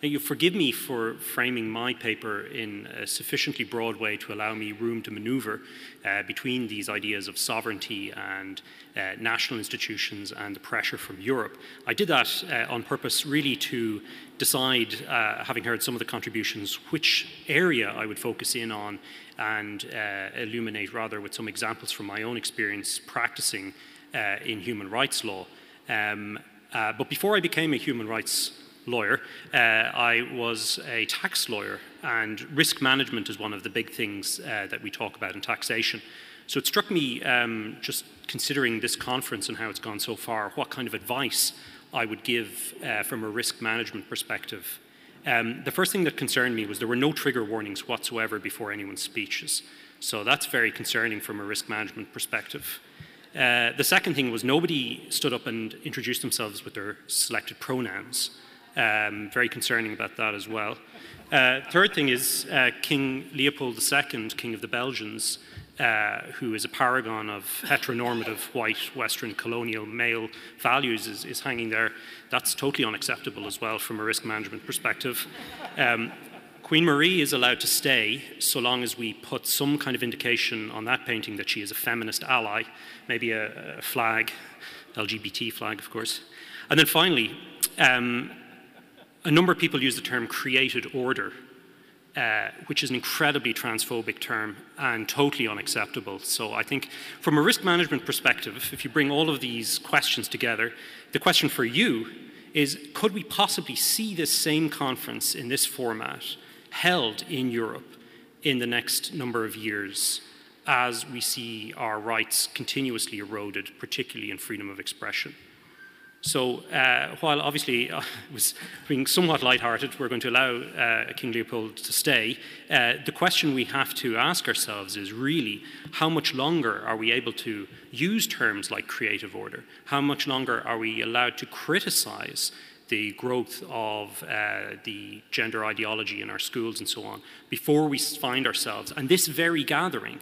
You forgive me for framing my paper in a sufficiently broad way to allow me room to maneuver between these ideas of sovereignty and national institutions and the pressure from Europe. I did that on purpose really to decide, having heard some of the contributions, which area I would focus in on and illuminate rather with some examples from my own experience practicing in human rights law. But before I became a human rights lawyer, I was a tax lawyer, and risk management is one of the big things that we talk about in taxation. So it struck me, just considering this conference and how it's gone so far, what kind of advice I would give from a risk management perspective. The first thing that concerned me was there were no trigger warnings whatsoever before anyone's speeches. So that's very concerning from a risk management perspective. The second thing was nobody stood up and introduced themselves with their selected pronouns. Very concerning about that as well. Third thing is King Leopold II, King of the Belgians, who is a paragon of heteronormative white Western colonial male values, is hanging there. That's totally unacceptable as well from a risk management perspective. Queen Marie is allowed to stay so long as we put some kind of indication on that painting that she is a feminist ally, maybe a flag, LGBT flag, of course. And then finally, a number of people use the term created order, which is an incredibly transphobic term and totally unacceptable. So I think from a risk management perspective, if you bring all of these questions together, the question for you is, could we possibly see this same conference in this format held in Europe in the next number of years as we see our rights continuously eroded, particularly in freedom of expression? So while obviously I was being somewhat lighthearted, we're going to allow King Leopold to stay, the question we have to ask ourselves is really, how much longer are we able to use terms like creative order? How much longer are we allowed to criticize the growth of the gender ideology in our schools and so on before we find ourselves, and this very gathering,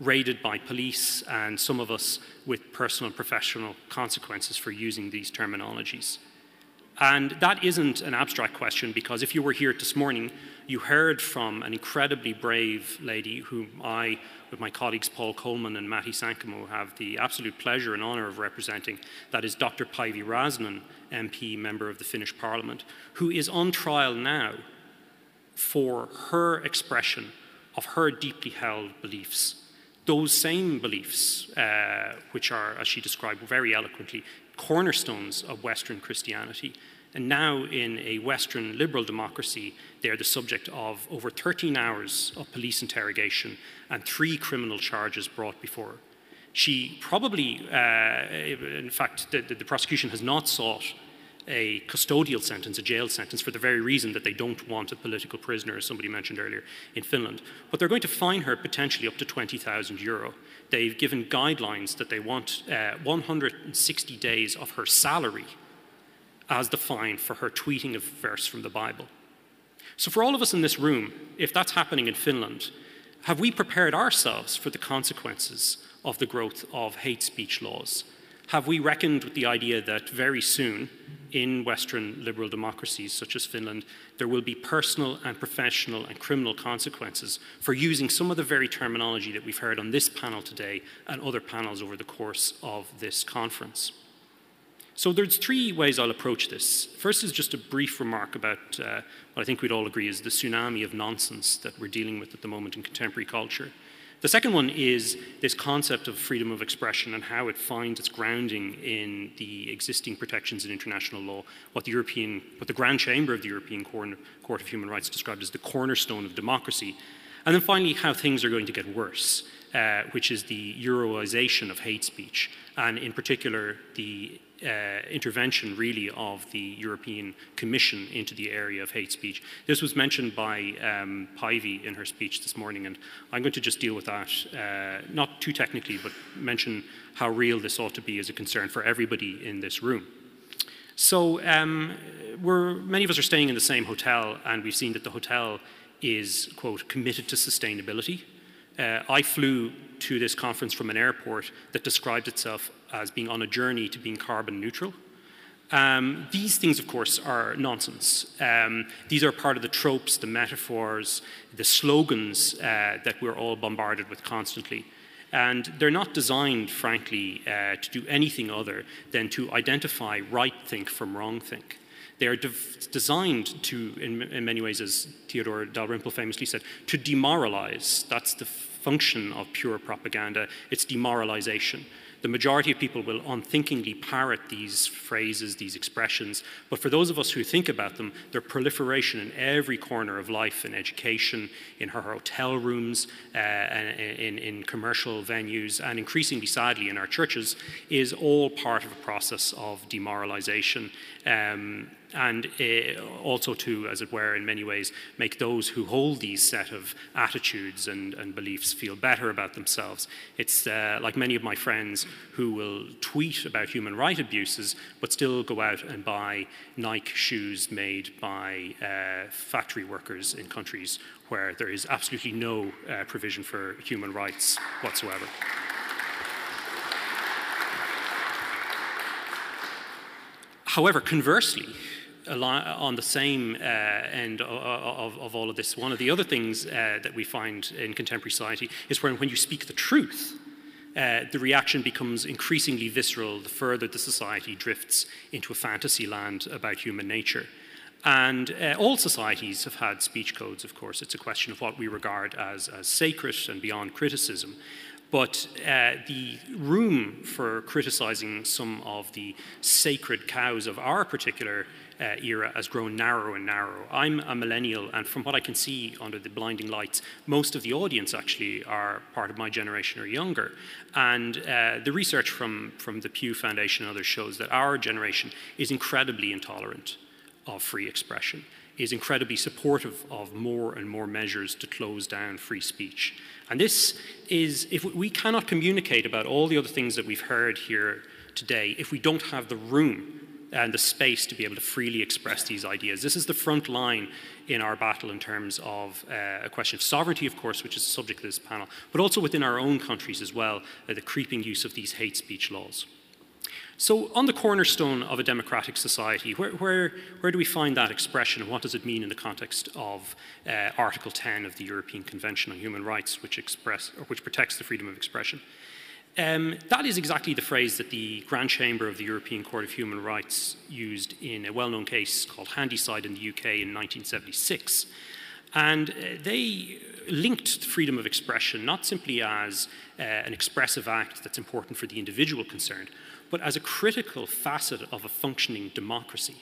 raided by police and some of us with personal and professional consequences for using these terminologies? And that isn't an abstract question, because if you were here this morning, you heard from an incredibly brave lady whom I, with my colleagues Paul Coleman and Matti Sankamo, have the absolute pleasure and honor of representing. That is Dr. Päivi Rasman, MP, member of the Finnish Parliament, who is on trial now for her expression of her deeply held beliefs. Those same beliefs, which are, as she described very eloquently, cornerstones of Western Christianity. And now in a Western liberal democracy, they're the subject of over 13 hours of police interrogation and 3 criminal charges brought before her. She probably, in fact, the prosecution has not sought a custodial sentence, a jail sentence, for the very reason that they don't want a political prisoner, as somebody mentioned earlier, in Finland. But they're going to fine her potentially up to 20,000 euro. They've given guidelines that they want 160 days of her salary as the fine for her tweeting a verse from the Bible. So for all of us in this room, if that's happening in Finland, have we prepared ourselves for the consequences of the growth of hate speech laws? Have we reckoned with the idea that very soon, in Western liberal democracies such as Finland, there will be personal and professional and criminal consequences for using some of the very terminology that we've heard on this panel today and other panels over the course of this conference? So there's 3 ways I'll approach this. First is just a brief remark about what I think we'd all agree is the tsunami of nonsense that we're dealing with at the moment in contemporary culture. The second one is this concept of freedom of expression and how it finds its grounding in the existing protections in international law, what the Grand Chamber of the European Court of Human Rights described as the cornerstone of democracy. And then finally, how things are going to get worse, which is the Euroization of hate speech, and in particular, the intervention really of the European Commission into the area of hate speech. This was mentioned by Päivi in her speech this morning, and I'm going to just deal with that, not too technically, but mention how real this ought to be as a concern for everybody in this room. So many of us are staying in the same hotel, and we've seen that the hotel is, quote, committed to sustainability. I flew to this conference from an airport that described itself as being on a journey to being carbon neutral. These things, of course, are nonsense. These are part of the tropes, the metaphors, the slogans that we're all bombarded with constantly. And they're not designed, frankly, to do anything other than to identify right think from wrong think. They are designed to, in many ways, as Theodore Dalrymple famously said, to demoralize. That's the function of pure propaganda. It's demoralization. The majority of people will unthinkingly parrot these phrases, these expressions, but for those of us who think about them, their proliferation in every corner of life, in education, in our hotel rooms, in commercial venues, and increasingly, sadly, in our churches, is all part of a process of demoralization, and also to, as it were, in many ways, make those who hold these set of attitudes and beliefs feel better about themselves. It's like many of my friends who will tweet about human rights abuses, but still go out and buy Nike shoes made by factory workers in countries where there is absolutely no provision for human rights whatsoever. However, conversely, on the same end of all of this, one of the other things that we find in contemporary society is when you speak the truth, the reaction becomes increasingly visceral the further the society drifts into a fantasy land about human nature. And all societies have had speech codes, of course. It's a question of what we regard as sacred and beyond criticism. But the room for criticizing some of the sacred cows of our particular era has grown narrow and narrow. I'm a millennial, and from what I can see under the blinding lights, most of the audience actually are part of my generation or younger. And the research from the Pew Foundation and others shows that our generation is incredibly intolerant of free expression, is incredibly supportive of more and more measures to close down free speech. And this is, if we cannot communicate about all the other things that we've heard here today, if we don't have the room and the space to be able to freely express these ideas. This is the front line in our battle in terms of a question of sovereignty, of course, which is the subject of this panel, but also within our own countries as well, the creeping use of these hate speech laws. So on the cornerstone of a democratic society, where do we find that expression, and what does it mean in the context of Article 10 of the European Convention on Human Rights, which protects the freedom of expression? That is exactly the phrase that the Grand Chamber of the European Court of Human Rights used in a well-known case called Handyside in the UK in 1976. And they linked freedom of expression not simply as an expressive act that's important for the individual concerned, but as a critical facet of a functioning democracy.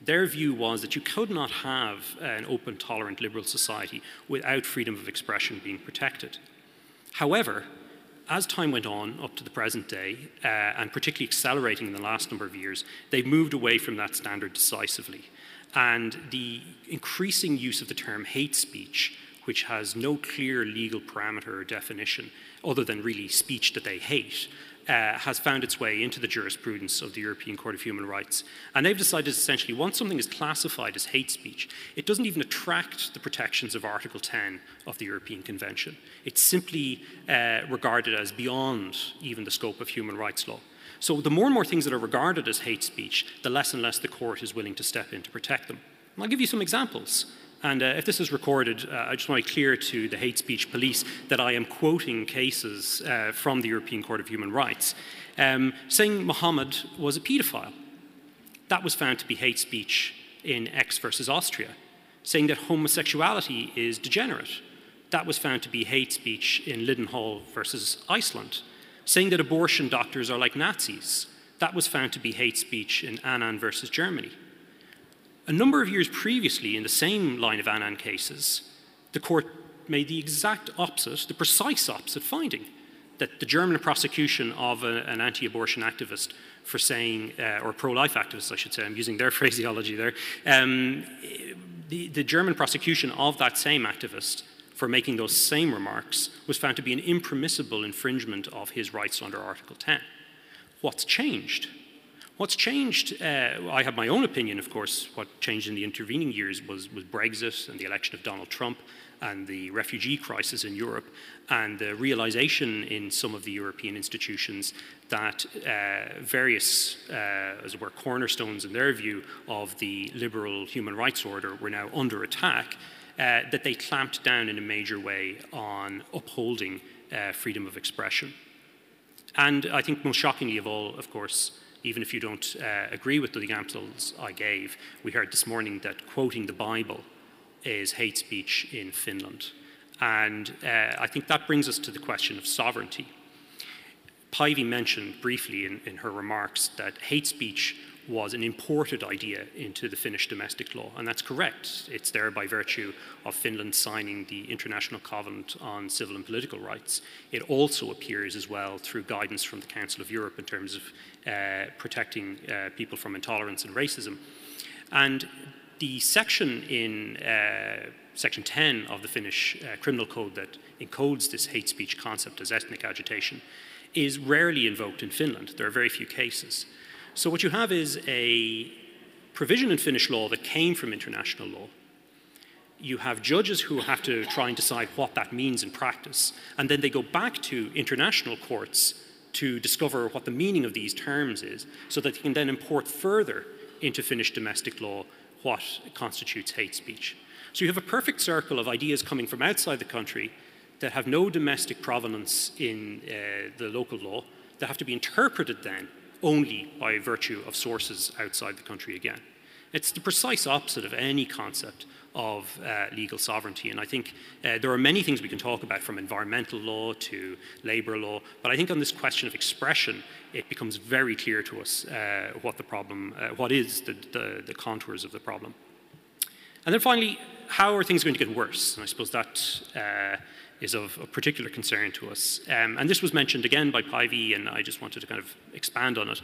Their view was that you could not have an open, tolerant, liberal society without freedom of expression being protected. However, as time went on up to the present day, and particularly accelerating in the last number of years, they've moved away from that standard decisively. And the increasing use of the term hate speech, which has no clear legal parameter or definition, other than really speech that they hate, has found its way into the jurisprudence of the European Court of Human Rights. And they've decided essentially once something is classified as hate speech, it doesn't even attract the protections of Article 10 of the European Convention. It's simply regarded as beyond even the scope of human rights law. So the more and more things that are regarded as hate speech, the less and less the court is willing to step in to protect them. And I'll give you some examples. And if this is recorded, I just want to be clear to the hate speech police that I am quoting cases from the European Court of Human Rights, saying Muhammad was a paedophile. That was found to be hate speech in X versus Austria. Saying that homosexuality is degenerate. That was found to be hate speech in Lidenhall versus Iceland. Saying that abortion doctors are like Nazis. That was found to be hate speech in Annan versus Germany. A number of years previously, in the same line of Annan cases, the court made the exact opposite, the precise opposite finding, that the German prosecution of an anti-abortion activist for saying, or pro-life activist, I should say, I'm using their phraseology there, the German prosecution of that same activist for making those same remarks was found to be an impermissible infringement of his rights under Article 10. What's changed? What's changed, I have my own opinion, of course. What changed in the intervening years was Brexit and the election of Donald Trump and the refugee crisis in Europe, and the realization in some of the European institutions that various, as it were, cornerstones in their view of the liberal human rights order were now under attack, that they clamped down in a major way on upholding freedom of expression. And I think most shockingly of all, of course, even if you don't agree with the examples I gave, we heard this morning that quoting the Bible is hate speech in Finland. And I think that brings us to the question of sovereignty. Päivi mentioned briefly in her remarks that hate speech was an imported idea into the Finnish domestic law, and that's correct. It's there by virtue of Finland signing the International Covenant on Civil and Political Rights. It also appears as well through guidance from the Council of Europe in terms of protecting people from intolerance and racism. And the section in Section 10 of the Finnish Criminal Code that encodes this hate speech concept as ethnic agitation is rarely invoked in Finland. There are very few cases. So what you have is a provision in Finnish law that came from international law. You have judges who have to try and decide what that means in practice, and then they go back to international courts to discover what the meaning of these terms is, so that they can then import further into Finnish domestic law what constitutes hate speech. So you have a perfect circle of ideas coming from outside the country that have no domestic provenance in the local law, that have to be interpreted then only by virtue of sources outside the country again. It's the precise opposite of any concept of legal sovereignty, and I think there are many things we can talk about, from environmental law to labour law, but I think on this question of expression, it becomes very clear to us what the problem, what is the contours of the problem. And then finally, how are things going to get worse? And I suppose that is of particular concern to us. And this was mentioned again by Päivi, and I just wanted to kind of expand on it.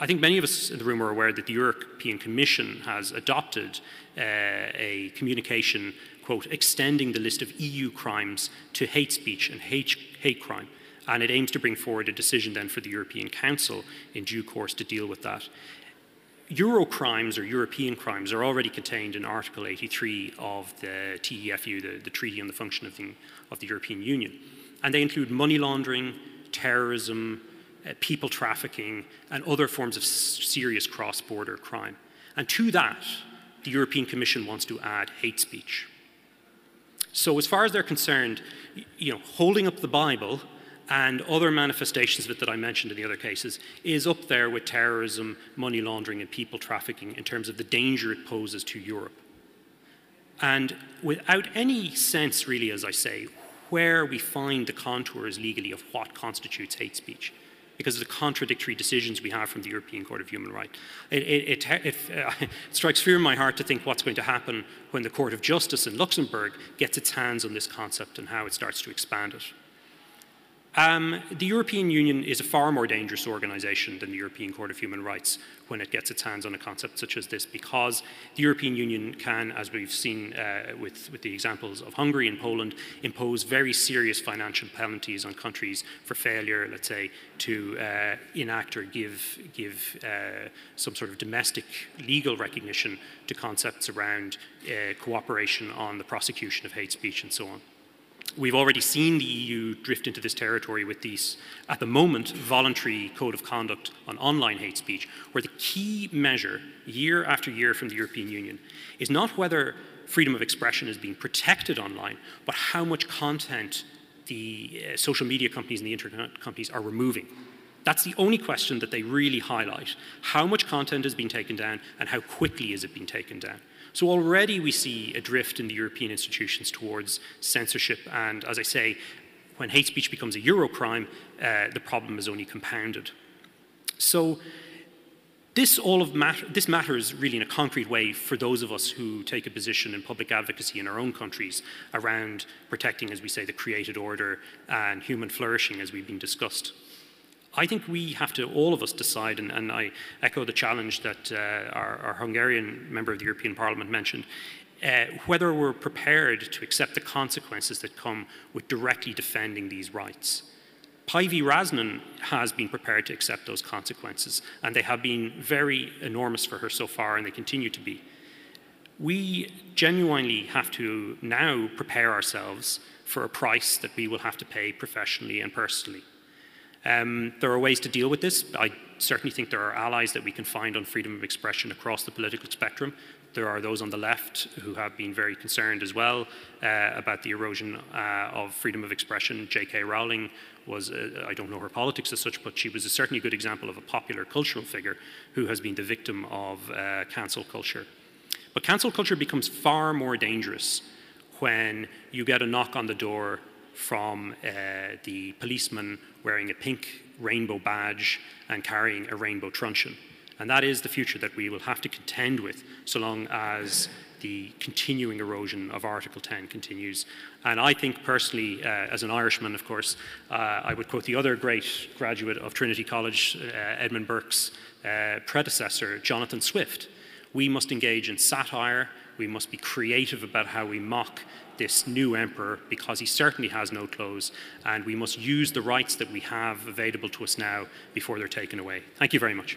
I think many of us in the room are aware that the European Commission has adopted a communication, quote, extending the list of EU crimes to hate speech and hate crime. And it aims to bring forward a decision then for the European Council in due course to deal with that. Euro crimes or European crimes are already contained in Article 83 of the TEFU, the Treaty on the Functioning of the European Union. And they include money laundering, terrorism, people trafficking, and other forms of serious cross-border crime. And to that, the European Commission wants to add hate speech. So as far as they're concerned, you know, holding up the Bible and other manifestations of it that I mentioned in the other cases is up there with terrorism, money laundering, and people trafficking in terms of the danger it poses to Europe. And without any sense, really, as I say, where we find the contours legally of what constitutes hate speech, because of the contradictory decisions we have from the European Court of Human Rights. It strikes fear in my heart to think what's going to happen when the Court of Justice in Luxembourg gets its hands on this concept and how it starts to expand it. The European Union is a far more dangerous organisation than the European Court of Human Rights when it gets its hands on a concept such as this, because the European Union can, as we've seen with the examples of Hungary and Poland, impose very serious financial penalties on countries for failure, let's say, to enact or give some sort of domestic legal recognition to concepts around cooperation on the prosecution of hate speech and so on. We've already seen the EU drift into this territory with these, at the moment, voluntary code of conduct on online hate speech, where the key measure, year after year from the European Union, is not whether freedom of expression is being protected online, but how much content the social media companies and the internet companies are removing. That's the only question that they really highlight. How much content is being taken down, and how quickly is it being taken down? So already we see a drift in the European institutions towards censorship, and as I say, when hate speech becomes a Euro crime, the problem is only compounded. So this matters really in a concrete way for those of us who take a position in public advocacy in our own countries around protecting, as we say, the created order and human flourishing, as we've been discussed. I think we have to, all of us, decide, and I echo the challenge that our Hungarian member of the European Parliament mentioned, whether we're prepared to accept the consequences that come with directly defending these rights. Päivi Rasman has been prepared to accept those consequences, and they have been very enormous for her so far, and they continue to be. we genuinely have to now prepare ourselves for a price that we will have to pay professionally and personally. There are ways to deal with this. I certainly think there are allies that we can find on freedom of expression across the political spectrum. There are those on the left who have been very concerned as well about the erosion of freedom of expression. J.K. Rowling was, I don't know her politics as such, but she was certainly a good example of a popular cultural figure who has been the victim of cancel culture. But cancel culture becomes far more dangerous when you get a knock on the door from the policeman wearing a pink rainbow badge and carrying a rainbow truncheon. And that is the future that we will have to contend with so long as the continuing erosion of Article 10 continues. And I think personally, as an Irishman, of course, I would quote the other great graduate of Trinity College, Edmund Burke's predecessor, Jonathan Swift. We must engage in satire. We must be creative about how we mock this new emperor, because he certainly has no clothes, and we must use the rights that we have available to us now before they're taken away. Thank you very much.